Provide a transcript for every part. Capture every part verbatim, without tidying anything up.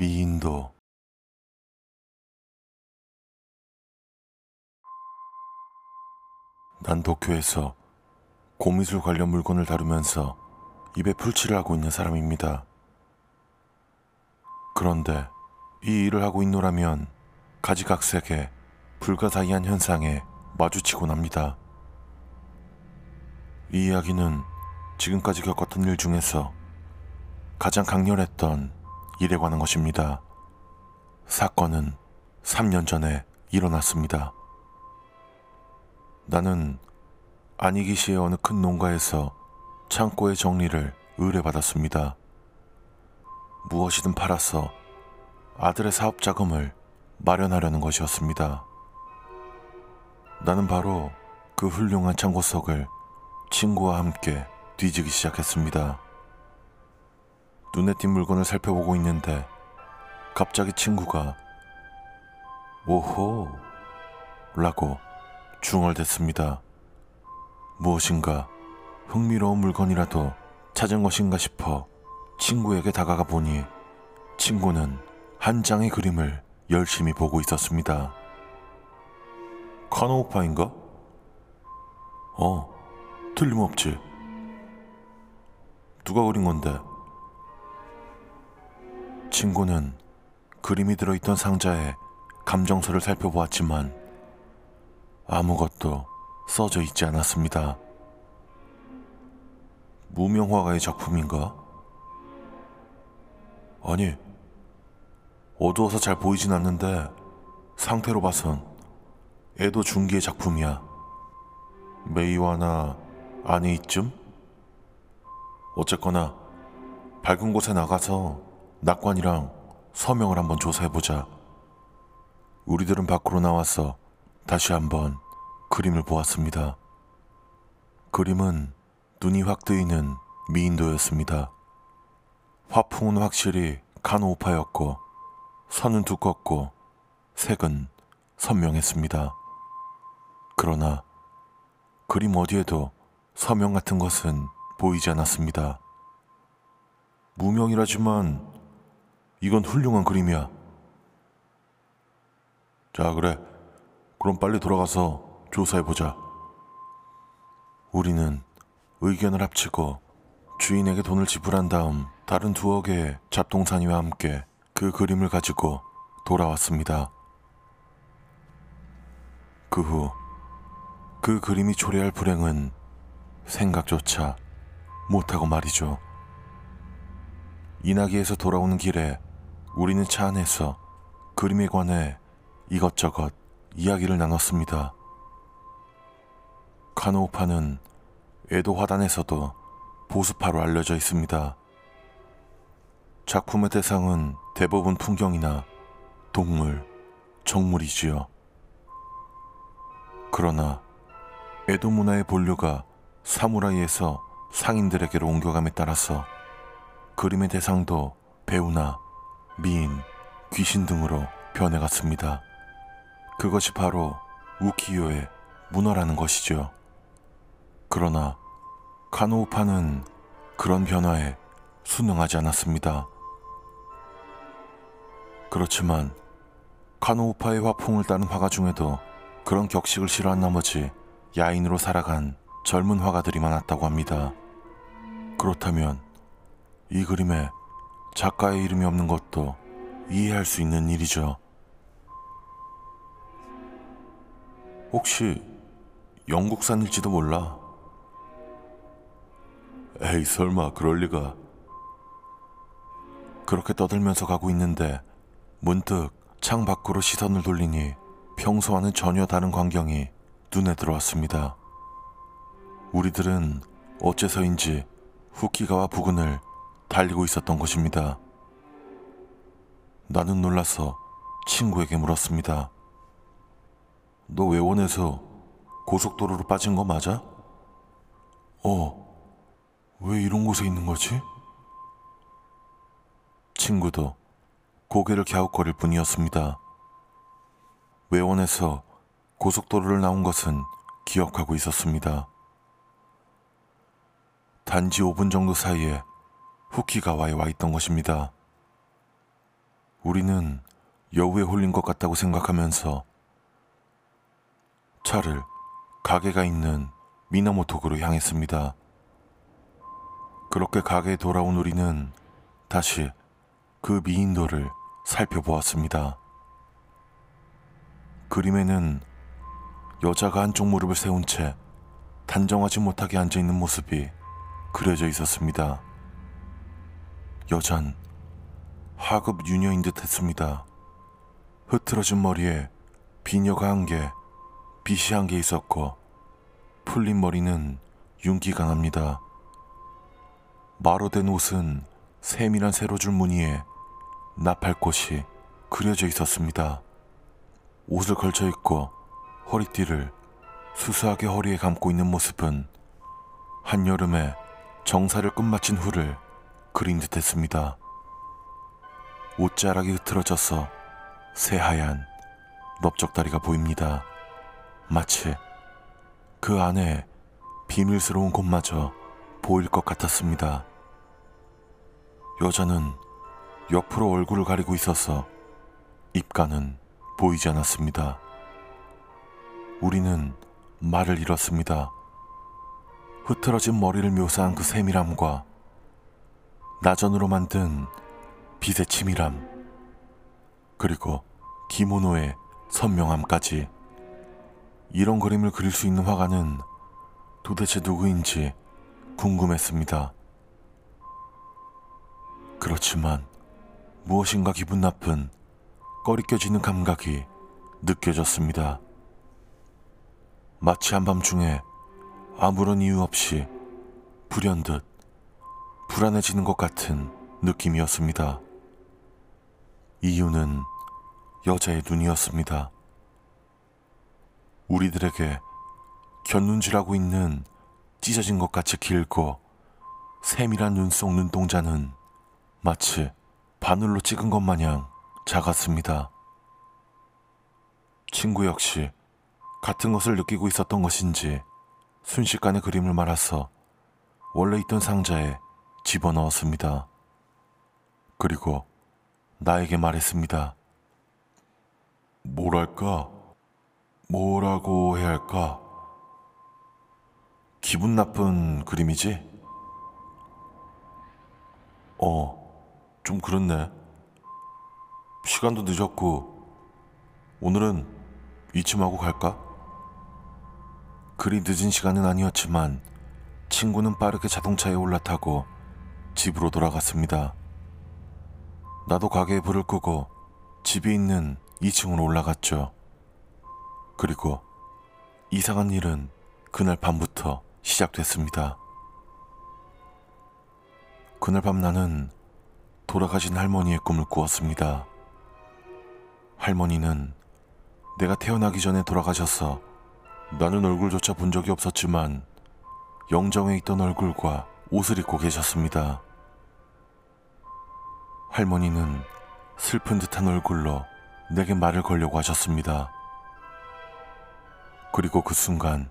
미인도. 난 도쿄에서 고미술 관련 물건을 다루면서 입에 풀칠을 하고 있는 사람입니다. 그런데 이 일을 하고 있노라면 가지각색의 불가사의한 현상에 마주치곤 합니다. 이 이야기는 지금까지 겪었던 일 중에서 가장 강렬했던 일에 관한 것입니다. 사건은 삼 년 전에 일어났습니다. 나는 안이기시의 어느 큰 농가에서 창고의 정리를 의뢰받았습니다. 무엇이든 팔아서 아들의 사업 자금을 마련하려는 것이었습니다. 나는 바로 그 훌륭한 창고석을 친구와 함께 뒤지기 시작했습니다. 눈에 띈 물건을 살펴보고 있는데 갑자기 친구가 "오호" 라고 중얼댔습니다. 무엇인가 흥미로운 물건이라도 찾은 것인가 싶어 친구에게 다가가 보니 친구는 한 장의 그림을 열심히 보고 있었습니다. "카노 오빠인가?" "어, 틀림없지. 누가 그린 건데?" 친구는 그림이 들어있던 상자에 감정서를 살펴보았지만 아무것도 써져 있지 않았습니다. "무명 화가의 작품인가?" "아니, 어두워서 잘 보이진 않는데 상태로 봐선 에도 중기의 작품이야. 메이와나 아니이쯤? 어쨌거나 밝은 곳에 나가서 낙관이랑 서명을 한번 조사해보자. 우리들은 밖으로 나와서 다시 한번 그림을 보았습니다. 그림은 눈이 확 뜨이는 미인도였습니다. 화풍은 확실히 간호파였고 선은 두껍고 색은 선명했습니다. 그러나 그림 어디에도 서명 같은 것은 보이지 않았습니다. "무명이라지만 이건 훌륭한 그림이야." "자, 그래. 그럼 빨리 돌아가서 조사해보자." 우리는 의견을 합치고 주인에게 돈을 지불한 다음 다른 두어 개의 잡동사니와 함께 그 그림을 가지고 돌아왔습니다. 그 후 그 그림이 초래할 불행은 생각조차 못하고 말이죠. 이나기에서 돌아오는 길에 우리는 차 안에서 그림에 관해 이것저것 이야기를 나눴습니다. 카노우파는 에도 화단에서도 보수파로 알려져 있습니다. 작품의 대상은 대부분 풍경이나 동물, 정물이지요. 그러나 에도 문화의 본류가 사무라이에서 상인들에게로 옮겨감에 따라서 그림의 대상도 배우나 미인, 귀신 등으로 변해갔습니다. 그것이 바로 우키요의 문화라는 것이죠. 그러나 카노우파는 그런 변화에 순응하지 않았습니다. 그렇지만 카노우파의 화풍을 따른 화가 중에도 그런 격식을 싫어한 나머지 야인으로 살아간 젊은 화가들이 많았다고 합니다. 그렇다면 이 그림에 작가의 이름이 없는 것도 이해할 수 있는 일이죠. "혹시 영국산일지도 몰라?" "에이, 설마 그럴 리가." 그렇게 떠들면서 가고 있는데 문득 창 밖으로 시선을 돌리니 평소와는 전혀 다른 광경이 눈에 들어왔습니다. 우리들은 어째서인지 후키가와 부근을 달리고 있었던 것입니다. 나는 놀라서 친구에게 물었습니다. "너 외원에서 고속도로로 빠진 거 맞아?" "어, 왜 이런 곳에 있는 거지?" 친구도 고개를 갸웃거릴 뿐이었습니다. 외원에서 고속도로를 나온 것은 기억하고 있었습니다. 단지 오 분 정도 사이에 후키가와에 와 있던 것입니다. 우리는 여우에 홀린 것 같다고 생각하면서 차를 가게가 있는 미나모토구로 향했습니다. 그렇게 가게에 돌아온 우리는 다시 그 미인도를 살펴보았습니다. 그림에는 여자가 한쪽 무릎을 세운 채 단정하지 못하게 앉아있는 모습이 그려져 있었습니다. 여잔 하급 유녀인 듯 했습니다. 흐트러진 머리에 비녀가 한 개, 빗이 한 개 있었고 풀린 머리는 윤기 강합니다. 마루된 옷은 세밀한 세로 줄 무늬에 나팔꽃이 그려져 있었습니다. 옷을 걸쳐 입고 허리띠를 수수하게 허리에 감고 있는 모습은 한여름에 정사를 끝마친 후를 그린 듯 했습니다. 옷자락이 흐트러져서 새하얀 넓적다리가 보입니다. 마치 그 안에 비밀스러운 곳마저 보일 것 같았습니다. 여자는 옆으로 얼굴을 가리고 있어서 입가는 보이지 않았습니다. 우리는 말을 잃었습니다. 흐트러진 머리를 묘사한 그 세밀함과 나전으로 만든 빛의 치밀함, 그리고 기모노의 선명함까지. 이런 그림을 그릴 수 있는 화가는 도대체 누구인지 궁금했습니다. 그렇지만 무엇인가 기분 나쁜 꺼리껴지는 감각이 느껴졌습니다. 마치 한밤중에 아무런 이유 없이 불현듯 불안해지는 것 같은 느낌이었습니다. 이유는 여자의 눈이었습니다. 우리들에게 곁눈질하고 있는 찢어진 것 같이 길고 세밀한 눈 속 눈동자는 마치 바늘로 찍은 것 마냥 작았습니다. 친구 역시 같은 것을 느끼고 있었던 것인지 순식간에 그림을 말아서 원래 있던 상자에 집어넣었습니다. 그리고 나에게 말했습니다. 뭐랄까? 뭐라고 해야 할까? 기분 나쁜 그림이지? 어, 좀 그렇네. 시간도 늦었고 오늘은 이쯤하고 갈까? 그리 늦은 시간은 아니었지만 친구는 빠르게 자동차에 올라타고 집으로 돌아갔습니다. 나도 가게에 불을 끄고 집이 있는 이 층으로 올라갔죠. 그리고 이상한 일은 그날 밤부터 시작됐습니다. 그날 밤 나는 돌아가신 할머니의 꿈을 꾸었습니다. 할머니는 내가 태어나기 전에 돌아가셔서 나는 얼굴조차 본 적이 없었지만 영정에 있던 얼굴과 옷을 입고 계셨습니다. 할머니는 슬픈 듯한 얼굴로 내게 말을 걸려고 하셨습니다. 그리고 그 순간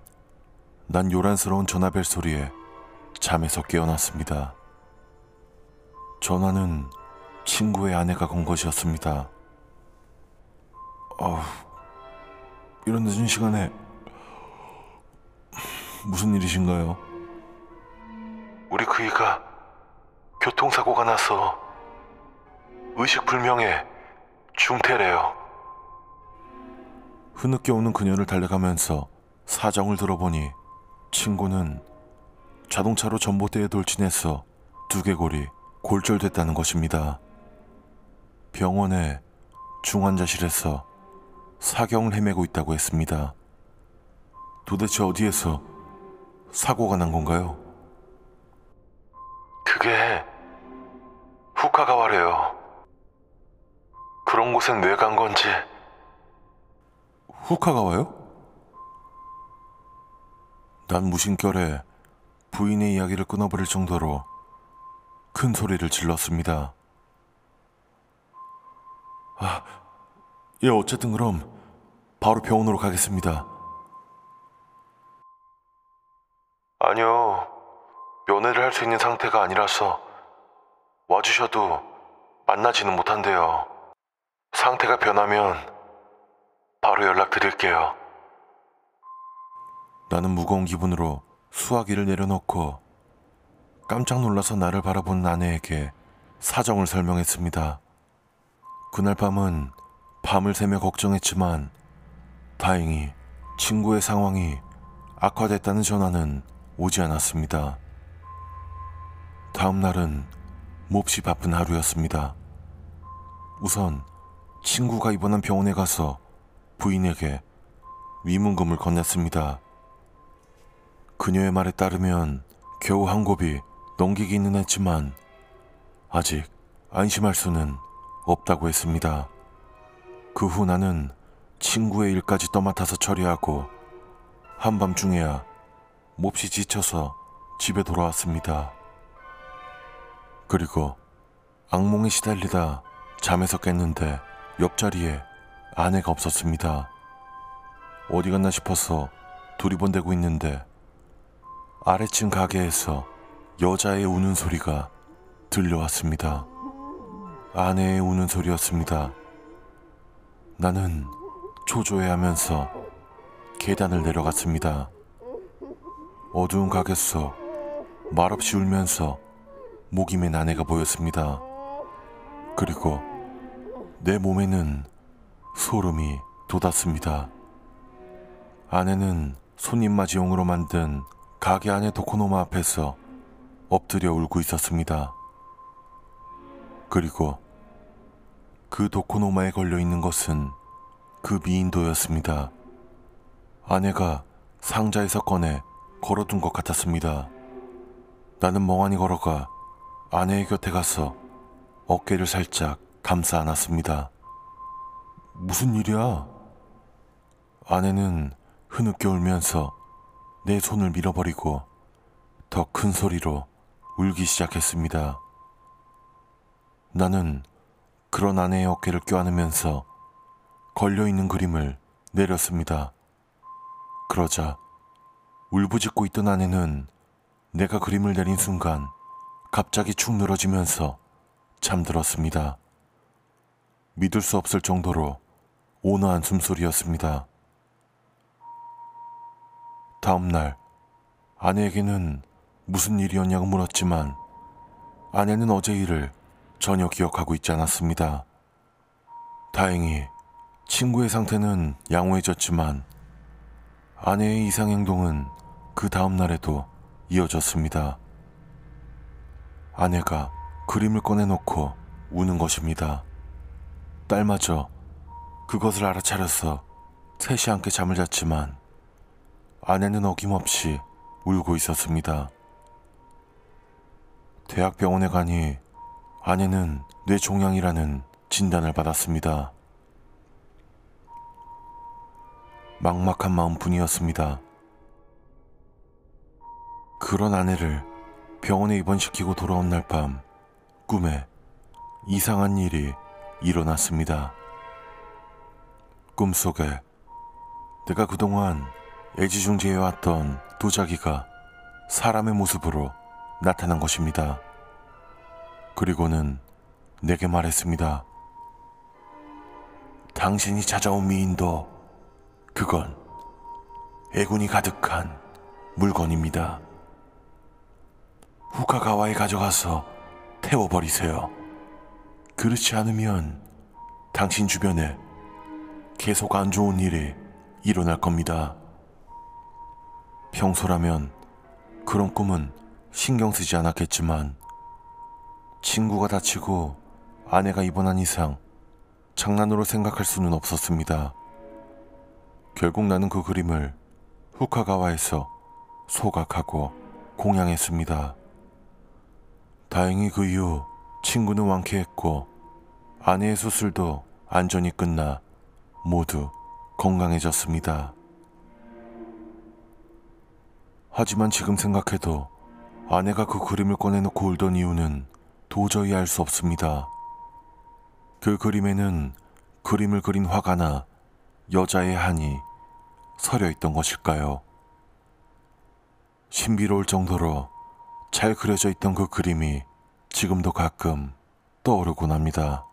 난 요란스러운 전화벨 소리에 잠에서 깨어났습니다. 전화는 친구의 아내가 건 것이었습니다. 아우, 이런 늦은 시간에 무슨 일이신가요? 우리 그이가 교통사고가 나서 의식불명의 중태래요. 흐느껴 오는 그녀를 달래가면서 사정을 들어보니 친구는 자동차로 전봇대에 돌진해서 두개골이 골절됐다는 것입니다. 병원의 중환자실에서 사경을 헤매고 있다고 했습니다. 도대체 어디에서 사고가 난 건가요? 그게 후카가와래요. 그런 곳엔 왜 간 건지. 후카가와요? 난 무심결에 부인의 이야기를 끊어버릴 정도로 큰 소리를 질렀습니다. 아, 예, 어쨌든 그럼 바로 병원으로 가겠습니다. 아니요, 면회를 할 수 있는 상태가 아니라서 와주셔도 만나지는 못한대요. 상태가 변하면 바로 연락드릴게요. 나는 무거운 기분으로 수화기를 내려놓고 깜짝 놀라서 나를 바라보는 아내에게 사정을 설명했습니다. 그날 밤은 밤을 새며 걱정했지만 다행히 친구의 상황이 악화됐다는 전화는 오지 않았습니다. 다음 날은 몹시 바쁜 하루였습니다. 우선 친구가 입원한 병원에 가서 부인에게 위문금을 건넸습니다. 그녀의 말에 따르면 겨우 한 곱이 넘기기는 했지만 아직 안심할 수는 없다고 했습니다. 그 후 나는 친구의 일까지 떠맡아서 처리하고 한밤중에야 몹시 지쳐서 집에 돌아왔습니다. 그리고 악몽에 시달리다 잠에서 깼는데 옆자리에 아내가 없었습니다. 어디 갔나 싶어서 두리번대고 있는데 아래층 가게에서 여자의 우는 소리가 들려왔습니다. 아내의 우는 소리였습니다. 나는 초조해하면서 계단을 내려갔습니다. 어두운 가게 속 말없이 울면서 목이 맨 아내가 보였습니다. 그리고 내 몸에는 소름이 돋았습니다. 아내는 손님맞이용으로 만든 가게 안의 도코노마 앞에서 엎드려 울고 있었습니다. 그리고 그 도코노마에 걸려있는 것은 그 미인도였습니다. 아내가 상자에서 꺼내 걸어둔 것 같았습니다. 나는 멍하니 걸어가 아내의 곁에 가서 어깨를 살짝 감싸 안았습니다. 무슨 일이야? 아내는 흐느껴 울면서 내 손을 밀어버리고 더 큰 소리로 울기 시작했습니다. 나는 그런 아내의 어깨를 껴안으면서 걸려있는 그림을 내렸습니다. 그러자 울부짖고 있던 아내는 내가 그림을 내린 순간 갑자기 축 늘어지면서 잠들었습니다. 믿을 수 없을 정도로 온화한 숨소리였습니다. 다음날 아내에게는 무슨 일이었냐고 물었지만 아내는 어제 일을 전혀 기억하고 있지 않았습니다. 다행히 친구의 상태는 양호해졌지만 아내의 이상 행동은 그 다음 날에도 이어졌습니다. 아내가 그림을 꺼내놓고 우는 것입니다. 딸마저 그것을 알아차려서 셋이 함께 잠을 잤지만 아내는 어김없이 울고 있었습니다. 대학병원에 가니 아내는 뇌종양이라는 진단을 받았습니다. 막막한 마음뿐이었습니다. 그런 아내를 병원에 입원시키고 돌아온 날 밤 꿈에 이상한 일이 일어났습니다. 꿈속에 내가 그동안 애지중지해왔던 도자기가 사람의 모습으로 나타난 것입니다. 그리고는 내게 말했습니다. 당신이 찾아온 미인도, 그건 애군이 가득한 물건입니다. 후카가와에 가져가서 태워버리세요. 그렇지 않으면 당신 주변에 계속 안 좋은 일이 일어날 겁니다. 평소라면 그런 꿈은 신경 쓰지 않았겠지만 친구가 다치고 아내가 입원한 이상 장난으로 생각할 수는 없었습니다. 결국 나는 그 그림을 후카가와에서 소각하고 공양했습니다. 다행히 그 이후 친구는 완쾌했고 아내의 수술도 안전히 끝나 모두 건강해졌습니다. 하지만 지금 생각해도 아내가 그 그림을 꺼내놓고 울던 이유는 도저히 알 수 없습니다. 그 그림에는 그림을 그린 화가나 여자의 한이 서려있던 것일까요? 신비로울 정도로 잘 그려져 있던 그 그림이 지금도 가끔 떠오르곤 합니다.